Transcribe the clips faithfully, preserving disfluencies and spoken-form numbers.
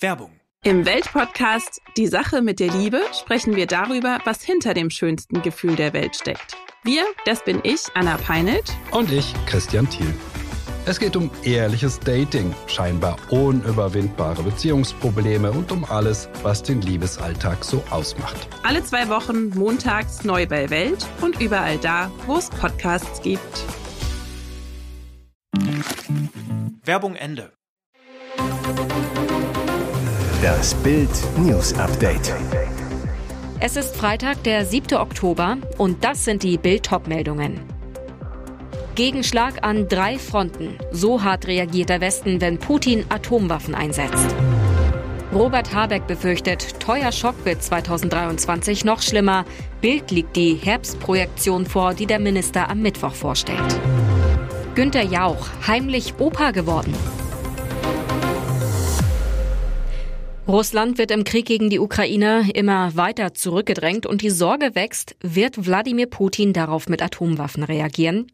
Werbung. Im Weltpodcast Die Sache mit der Liebe sprechen wir darüber, was hinter dem schönsten Gefühl der Welt steckt. Wir, das bin ich, Anna Peinelt. Und ich, Christian Thiel. Es geht um ehrliches Dating, scheinbar unüberwindbare Beziehungsprobleme und um alles, was den Liebesalltag so ausmacht. Alle zwei Wochen montags neu bei Welt und überall da, wo es Podcasts gibt. Werbung Ende. Das BELTA News Update. Es ist Freitag, der siebte Oktober, und das sind die BELTA-Top-Meldungen. Gegenschlag an drei Fronten. So hart reagiert der Westen, wenn Putin Atomwaffen einsetzt. Robert Habeck befürchtet, teuer Schock wird zweitausenddreiundzwanzig noch schlimmer. BELTA liegt die Herbstprojektion vor, die der Minister am Mittwoch vorstellt. Günter Jauch, heimlich Opa geworden. Russland wird im Krieg gegen die Ukraine immer weiter zurückgedrängt und die Sorge wächst, wird Wladimir Putin darauf mit Atomwaffen reagieren?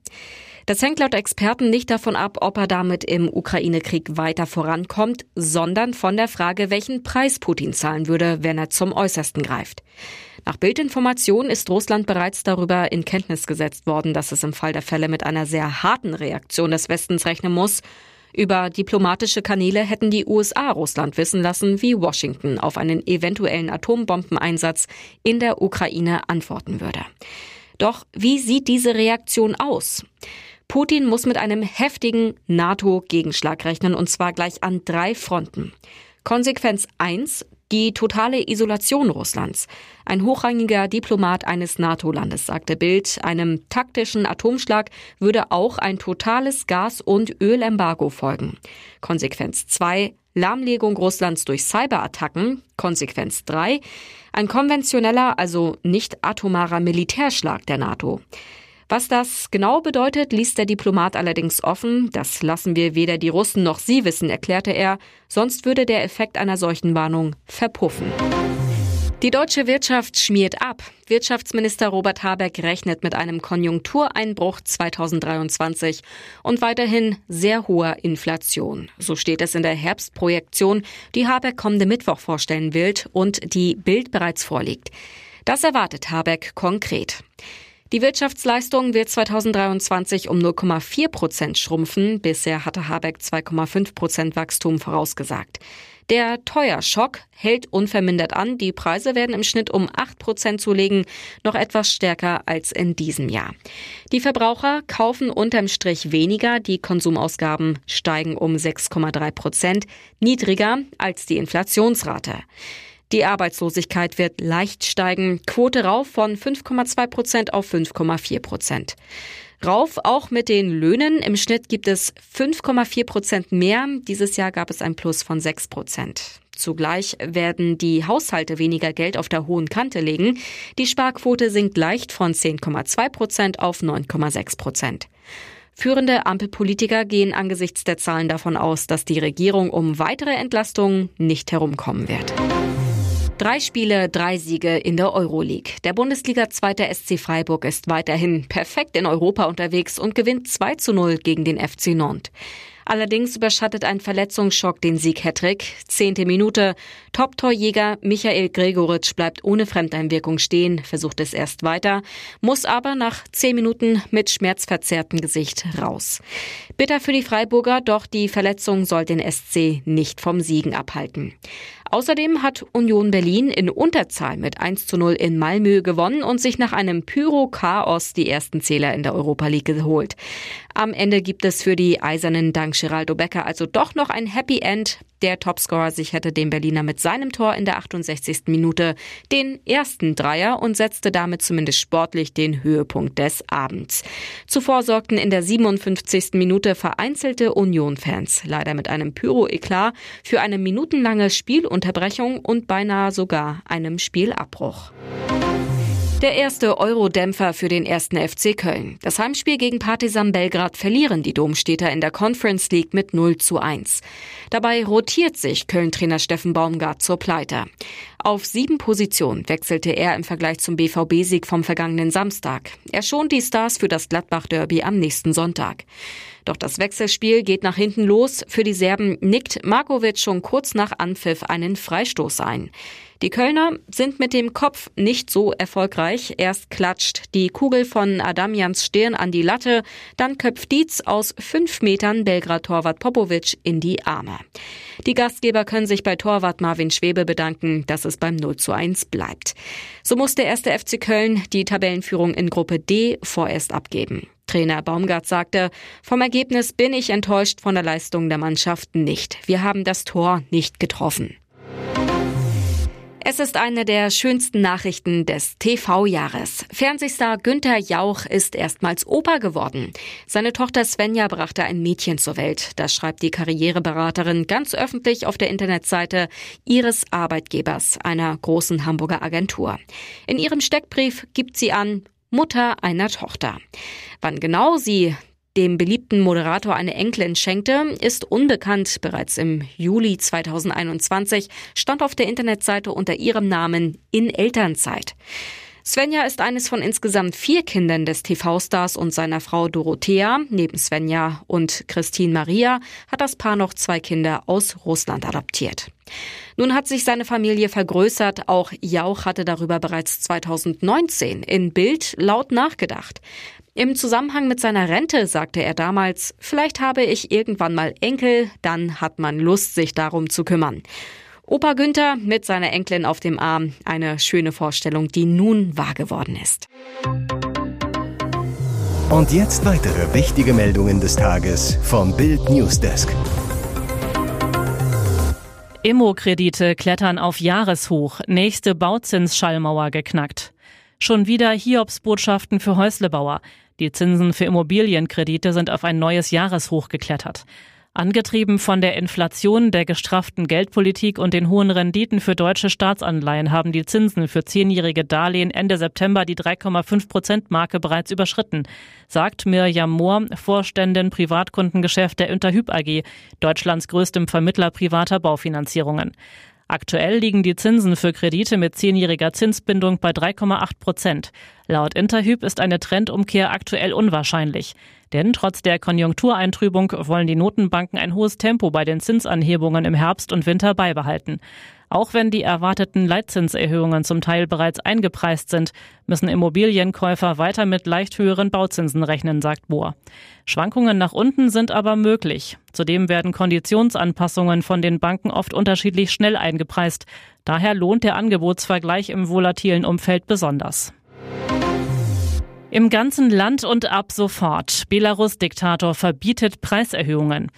Das hängt laut Experten nicht davon ab, ob er damit im Ukraine-Krieg weiter vorankommt, sondern von der Frage, welchen Preis Putin zahlen würde, wenn er zum Äußersten greift. Nach Bildinformation ist Russland bereits darüber in Kenntnis gesetzt worden, dass es im Fall der Fälle mit einer sehr harten Reaktion des Westens rechnen muss. Über diplomatische Kanäle hätten die U S A Russland wissen lassen, wie Washington auf einen eventuellen Atombombeneinsatz in der Ukraine antworten würde. Doch wie sieht diese Reaktion aus? Putin muss mit einem heftigen NATO-Gegenschlag rechnen, und zwar gleich an drei Fronten. Konsequenz eins: die totale Isolation Russlands. Ein hochrangiger Diplomat eines NATO-Landes sagte BELTA, einem taktischen Atomschlag würde auch ein totales Gas- und Ölembargo folgen. Konsequenz zwei: Lahmlegung Russlands durch Cyberattacken. Konsequenz drei: ein konventioneller, also nicht atomarer Militärschlag der NATO. Was das genau bedeutet, ließ der Diplomat allerdings offen. Das lassen wir weder die Russen noch sie wissen, erklärte er. Sonst würde der Effekt einer solchen Warnung verpuffen. Die deutsche Wirtschaft schmiert ab. Wirtschaftsminister Robert Habeck rechnet mit einem Konjunktureinbruch zweitausenddreiundzwanzig und weiterhin sehr hoher Inflation. So steht es in der Herbstprojektion, die Habeck kommende Mittwoch vorstellen will und die BELTA bereits vorliegt. Das erwartet Habeck konkret. Die Wirtschaftsleistung wird zweitausenddreiundzwanzig um null Komma vier Prozent schrumpfen. Bisher hatte Habeck zwei Komma fünf Prozent Wachstum vorausgesagt. Der Teuerschock hält unvermindert an. Die Preise werden im Schnitt um acht Prozent zulegen, noch etwas stärker als in diesem Jahr. Die Verbraucher kaufen unterm Strich weniger. Die Konsumausgaben steigen um sechs Komma drei Prozent, niedriger als die Inflationsrate. Die Arbeitslosigkeit wird leicht steigen, Quote rauf von fünf Komma zwei Prozent auf fünf Komma vier Prozent. Rauf auch mit den Löhnen. Im Schnitt gibt es fünf Komma vier Prozent mehr. Dieses Jahr gab es ein Plus von sechs Prozent. Zugleich werden die Haushalte weniger Geld auf der hohen Kante legen. Die Sparquote sinkt leicht von zehn Komma zwei Prozent auf neun Komma sechs Prozent. Führende Ampelpolitiker gehen angesichts der Zahlen davon aus, dass die Regierung um weitere Entlastungen nicht herumkommen wird. Drei Spiele, drei Siege in der Euroleague. Der Bundesliga-Zweiter S C Freiburg ist weiterhin perfekt in Europa unterwegs und gewinnt zwei zu null gegen den F C Nantes. Allerdings überschattet ein Verletzungsschock den Sieg-Hattrick. Zehnte Minute. Top-Torjäger Michael Gregoritsch bleibt ohne Fremdeinwirkung stehen, versucht es erst weiter, muss aber nach zehn Minuten mit schmerzverzerrtem Gesicht raus. Bitter für die Freiburger, doch die Verletzung soll den S C nicht vom Siegen abhalten. Außerdem hat Union Berlin in Unterzahl mit eins zu null in Malmö gewonnen und sich nach einem Pyro-Chaos die ersten Zähler in der Europa League geholt. Am Ende gibt es für die Eisernen dank Geraldo Becker also doch noch ein Happy End. Der Topscorer sicherte dem Berliner mit seinem Tor in der achtundsechzigsten Minute den ersten Dreier und setzte damit zumindest sportlich den Höhepunkt des Abends. Zuvor sorgten in der siebenundfünfzigsten Minute vereinzelte Union-Fans leider mit einem Pyro-Eklat für eine minutenlange Spielunterbrechung und beinahe sogar einem Spielabbruch. Der erste Euro-Dämpfer für den ersten F C Köln. Das Heimspiel gegen Partizan Belgrad verlieren die Domstädter in der Conference League mit null zu eins. Dabei rotiert sich Köln-Trainer Steffen Baumgart zur Pleite. Auf sieben Positionen wechselte er im Vergleich zum B V B-Sieg vom vergangenen Samstag. Er schont die Stars für das Gladbach-Derby am nächsten Sonntag. Doch das Wechselspiel geht nach hinten los. Für die Serben nickt Markovic schon kurz nach Anpfiff einen Freistoß ein. Die Kölner sind mit dem Kopf nicht so erfolgreich. Erst klatscht die Kugel von Adamians Stirn an die Latte, dann köpft Dietz aus fünf Metern Belgrad-Torwart Popovic in die Arme. Die Gastgeber können sich bei Torwart Marvin Schwebe bedanken, dass es beim null zu eins bleibt. So muss der erste F C Köln die Tabellenführung in Gruppe D vorerst abgeben. Trainer Baumgart sagte, vom Ergebnis bin ich enttäuscht, von der Leistung der Mannschaft nicht. Wir haben das Tor nicht getroffen. Es ist eine der schönsten Nachrichten des T V-Jahres. Fernsehstar Günter Jauch ist erstmals Opa geworden. Seine Tochter Svenja brachte ein Mädchen zur Welt. Das schreibt die Karriereberaterin ganz öffentlich auf der Internetseite ihres Arbeitgebers, einer großen Hamburger Agentur. In ihrem Steckbrief gibt sie an, Mutter einer Tochter. Wann genau sie dem beliebten Moderator eine Enkelin schenkte, ist unbekannt. Bereits im Juli zweitausendeinundzwanzig stand auf der Internetseite unter ihrem Namen in Elternzeit. Svenja ist eines von insgesamt vier Kindern des T V-Stars und seiner Frau Dorothea. Neben Svenja und Christine Maria hat das Paar noch zwei Kinder aus Russland adoptiert. Nun hat sich seine Familie vergrößert. Auch Jauch hatte darüber bereits zweitausendneunzehn in BILD laut nachgedacht. Im Zusammenhang mit seiner Rente sagte er damals, vielleicht habe ich irgendwann mal Enkel, dann hat man Lust, sich darum zu kümmern. Opa Günter mit seiner Enkelin auf dem Arm, eine schöne Vorstellung, die nun wahr geworden ist. Und jetzt weitere wichtige Meldungen des Tages vom BILD Newsdesk. Immokredite klettern auf Jahreshoch, nächste Bauzinsschallmauer geknackt. Schon wieder Hiobsbotschaften für Häuslebauer. Die Zinsen für Immobilienkredite sind auf ein neues Jahreshoch geklettert. Angetrieben von der Inflation, der gestrafften Geldpolitik und den hohen Renditen für deutsche Staatsanleihen haben die Zinsen für zehnjährige Darlehen Ende September die drei Komma fünf Prozent Marke bereits überschritten, sagt Mirjam Mohr, Vorständin Privatkundengeschäft der Interhyp A G, Deutschlands größtem Vermittler privater Baufinanzierungen. Aktuell liegen die Zinsen für Kredite mit zehnjähriger Zinsbindung bei drei Komma acht Prozent. Laut Interhyp ist eine Trendumkehr aktuell unwahrscheinlich. Denn trotz der Konjunktureintrübung wollen die Notenbanken ein hohes Tempo bei den Zinsanhebungen im Herbst und Winter beibehalten. Auch wenn die erwarteten Leitzinserhöhungen zum Teil bereits eingepreist sind, müssen Immobilienkäufer weiter mit leicht höheren Bauzinsen rechnen, sagt Bohr. Schwankungen nach unten sind aber möglich. Zudem werden Konditionsanpassungen von den Banken oft unterschiedlich schnell eingepreist. Daher lohnt der Angebotsvergleich im volatilen Umfeld besonders. Im ganzen Land und ab sofort. Belarus-Diktator verbietet Preiserhöhungen.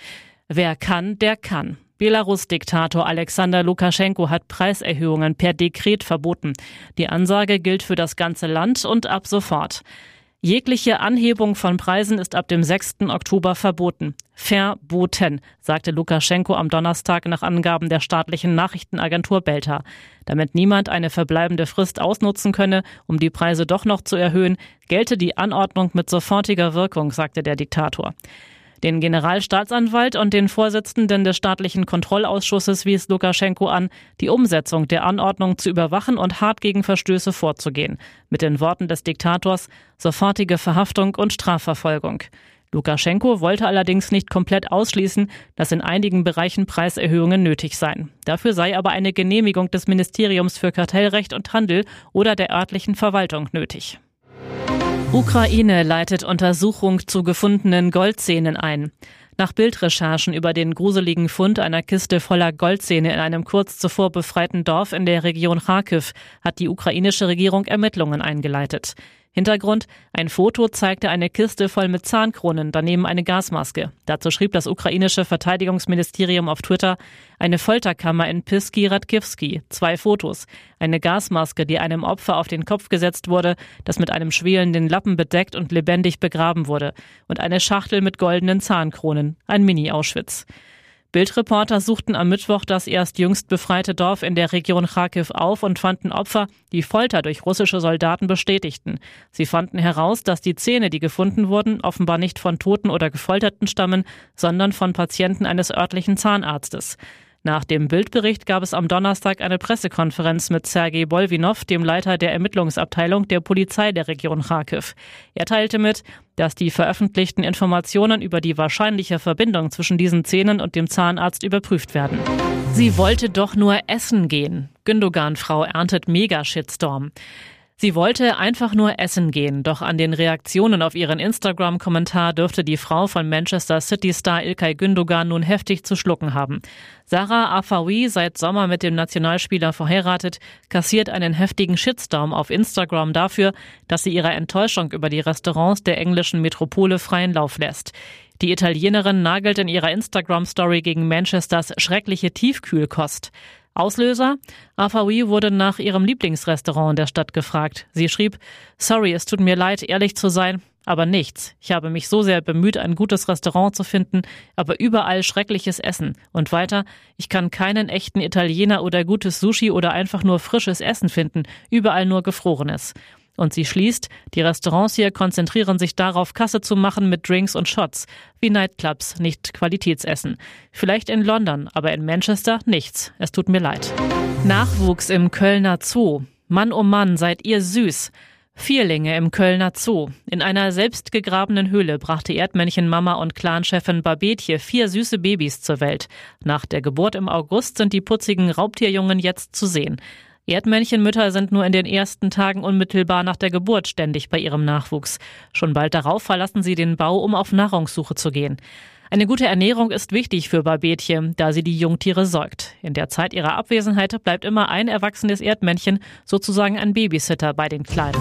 Wer kann, der kann. Belarus-Diktator Alexander Lukaschenko hat Preiserhöhungen per Dekret verboten. Die Ansage gilt für das ganze Land und ab sofort. Jegliche Anhebung von Preisen ist ab dem sechsten Oktober verboten. Verboten, sagte Lukaschenko am Donnerstag nach Angaben der staatlichen Nachrichtenagentur BelTA. Damit niemand eine verbleibende Frist ausnutzen könne, um die Preise doch noch zu erhöhen, gelte die Anordnung mit sofortiger Wirkung, sagte der Diktator. Den Generalstaatsanwalt und den Vorsitzenden des staatlichen Kontrollausschusses wies Lukaschenko an, die Umsetzung der Anordnung zu überwachen und hart gegen Verstöße vorzugehen. Mit den Worten des Diktators, sofortige Verhaftung und Strafverfolgung. Lukaschenko wollte allerdings nicht komplett ausschließen, dass in einigen Bereichen Preiserhöhungen nötig seien. Dafür sei aber eine Genehmigung des Ministeriums für Kartellrecht und Handel oder der örtlichen Verwaltung nötig. Ukraine leitet Untersuchung zu gefundenen Goldzähnen ein. Nach Bildrecherchen über den gruseligen Fund einer Kiste voller Goldzähne in einem kurz zuvor befreiten Dorf in der Region Kharkiv hat die ukrainische Regierung Ermittlungen eingeleitet. Hintergrund: Ein Foto zeigte eine Kiste voll mit Zahnkronen, daneben eine Gasmaske. Dazu schrieb das ukrainische Verteidigungsministerium auf Twitter, eine Folterkammer in Pisky-Radkivskyi, zwei Fotos, eine Gasmaske, die einem Opfer auf den Kopf gesetzt wurde, das mit einem schwelenden Lappen bedeckt und lebendig begraben wurde, und eine Schachtel mit goldenen Zahnkronen, ein Mini-Auschwitz. Bildreporter suchten am Mittwoch das erst jüngst befreite Dorf in der Region Kharkiv auf und fanden Opfer, die Folter durch russische Soldaten bestätigten. Sie fanden heraus, dass die Zähne, die gefunden wurden, offenbar nicht von Toten oder Gefolterten stammen, sondern von Patienten eines örtlichen Zahnarztes. Nach dem Bild-Bericht gab es am Donnerstag eine Pressekonferenz mit Sergei Bolvinov, dem Leiter der Ermittlungsabteilung der Polizei der Region Kharkiv. Er teilte mit, dass die veröffentlichten Informationen über die wahrscheinliche Verbindung zwischen diesen Zähnen und dem Zahnarzt überprüft werden. Sie wollte doch nur essen gehen. Gündogan-Frau erntet Mega-Shitstorm. Sie wollte einfach nur essen gehen, doch an den Reaktionen auf ihren Instagram-Kommentar dürfte die Frau von Manchester City-Star Ilkay Gündogan nun heftig zu schlucken haben. Sarah Afawi, seit Sommer mit dem Nationalspieler verheiratet, kassiert einen heftigen Shitstorm auf Instagram dafür, dass sie ihrer Enttäuschung über die Restaurants der englischen Metropole freien Lauf lässt. Die Italienerin nagelt in ihrer Instagram-Story gegen Manchesters schreckliche Tiefkühlkost. Auslöser? Afawi wurde nach ihrem Lieblingsrestaurant der Stadt gefragt. Sie schrieb: Sorry, es tut mir leid, ehrlich zu sein, aber nichts. Ich habe mich so sehr bemüht, ein gutes Restaurant zu finden, aber überall schreckliches Essen. Und weiter: Ich kann keinen echten Italiener oder gutes Sushi oder einfach nur frisches Essen finden, überall nur Gefrorenes. Und sie schließt: Die Restaurants hier konzentrieren sich darauf, Kasse zu machen mit Drinks und Shots. Wie Nightclubs, nicht Qualitätsessen. Vielleicht in London, aber in Manchester nichts. Es tut mir leid. Nachwuchs im Kölner Zoo. Mann oh Mann, seid ihr süß. Vierlinge im Kölner Zoo. In einer selbstgegrabenen Höhle brachte Erdmännchen-Mama und Clanchefin Barbetje vier süße Babys zur Welt. Nach der Geburt im August sind die putzigen Raubtierjungen jetzt zu sehen. Erdmännchenmütter sind nur in den ersten Tagen unmittelbar nach der Geburt ständig bei ihrem Nachwuchs. Schon bald darauf verlassen sie den Bau, um auf Nahrungssuche zu gehen. Eine gute Ernährung ist wichtig für Barbetje, da sie die Jungtiere säugt. In der Zeit ihrer Abwesenheit bleibt immer ein erwachsenes Erdmännchen, sozusagen ein Babysitter, bei den Kleinen.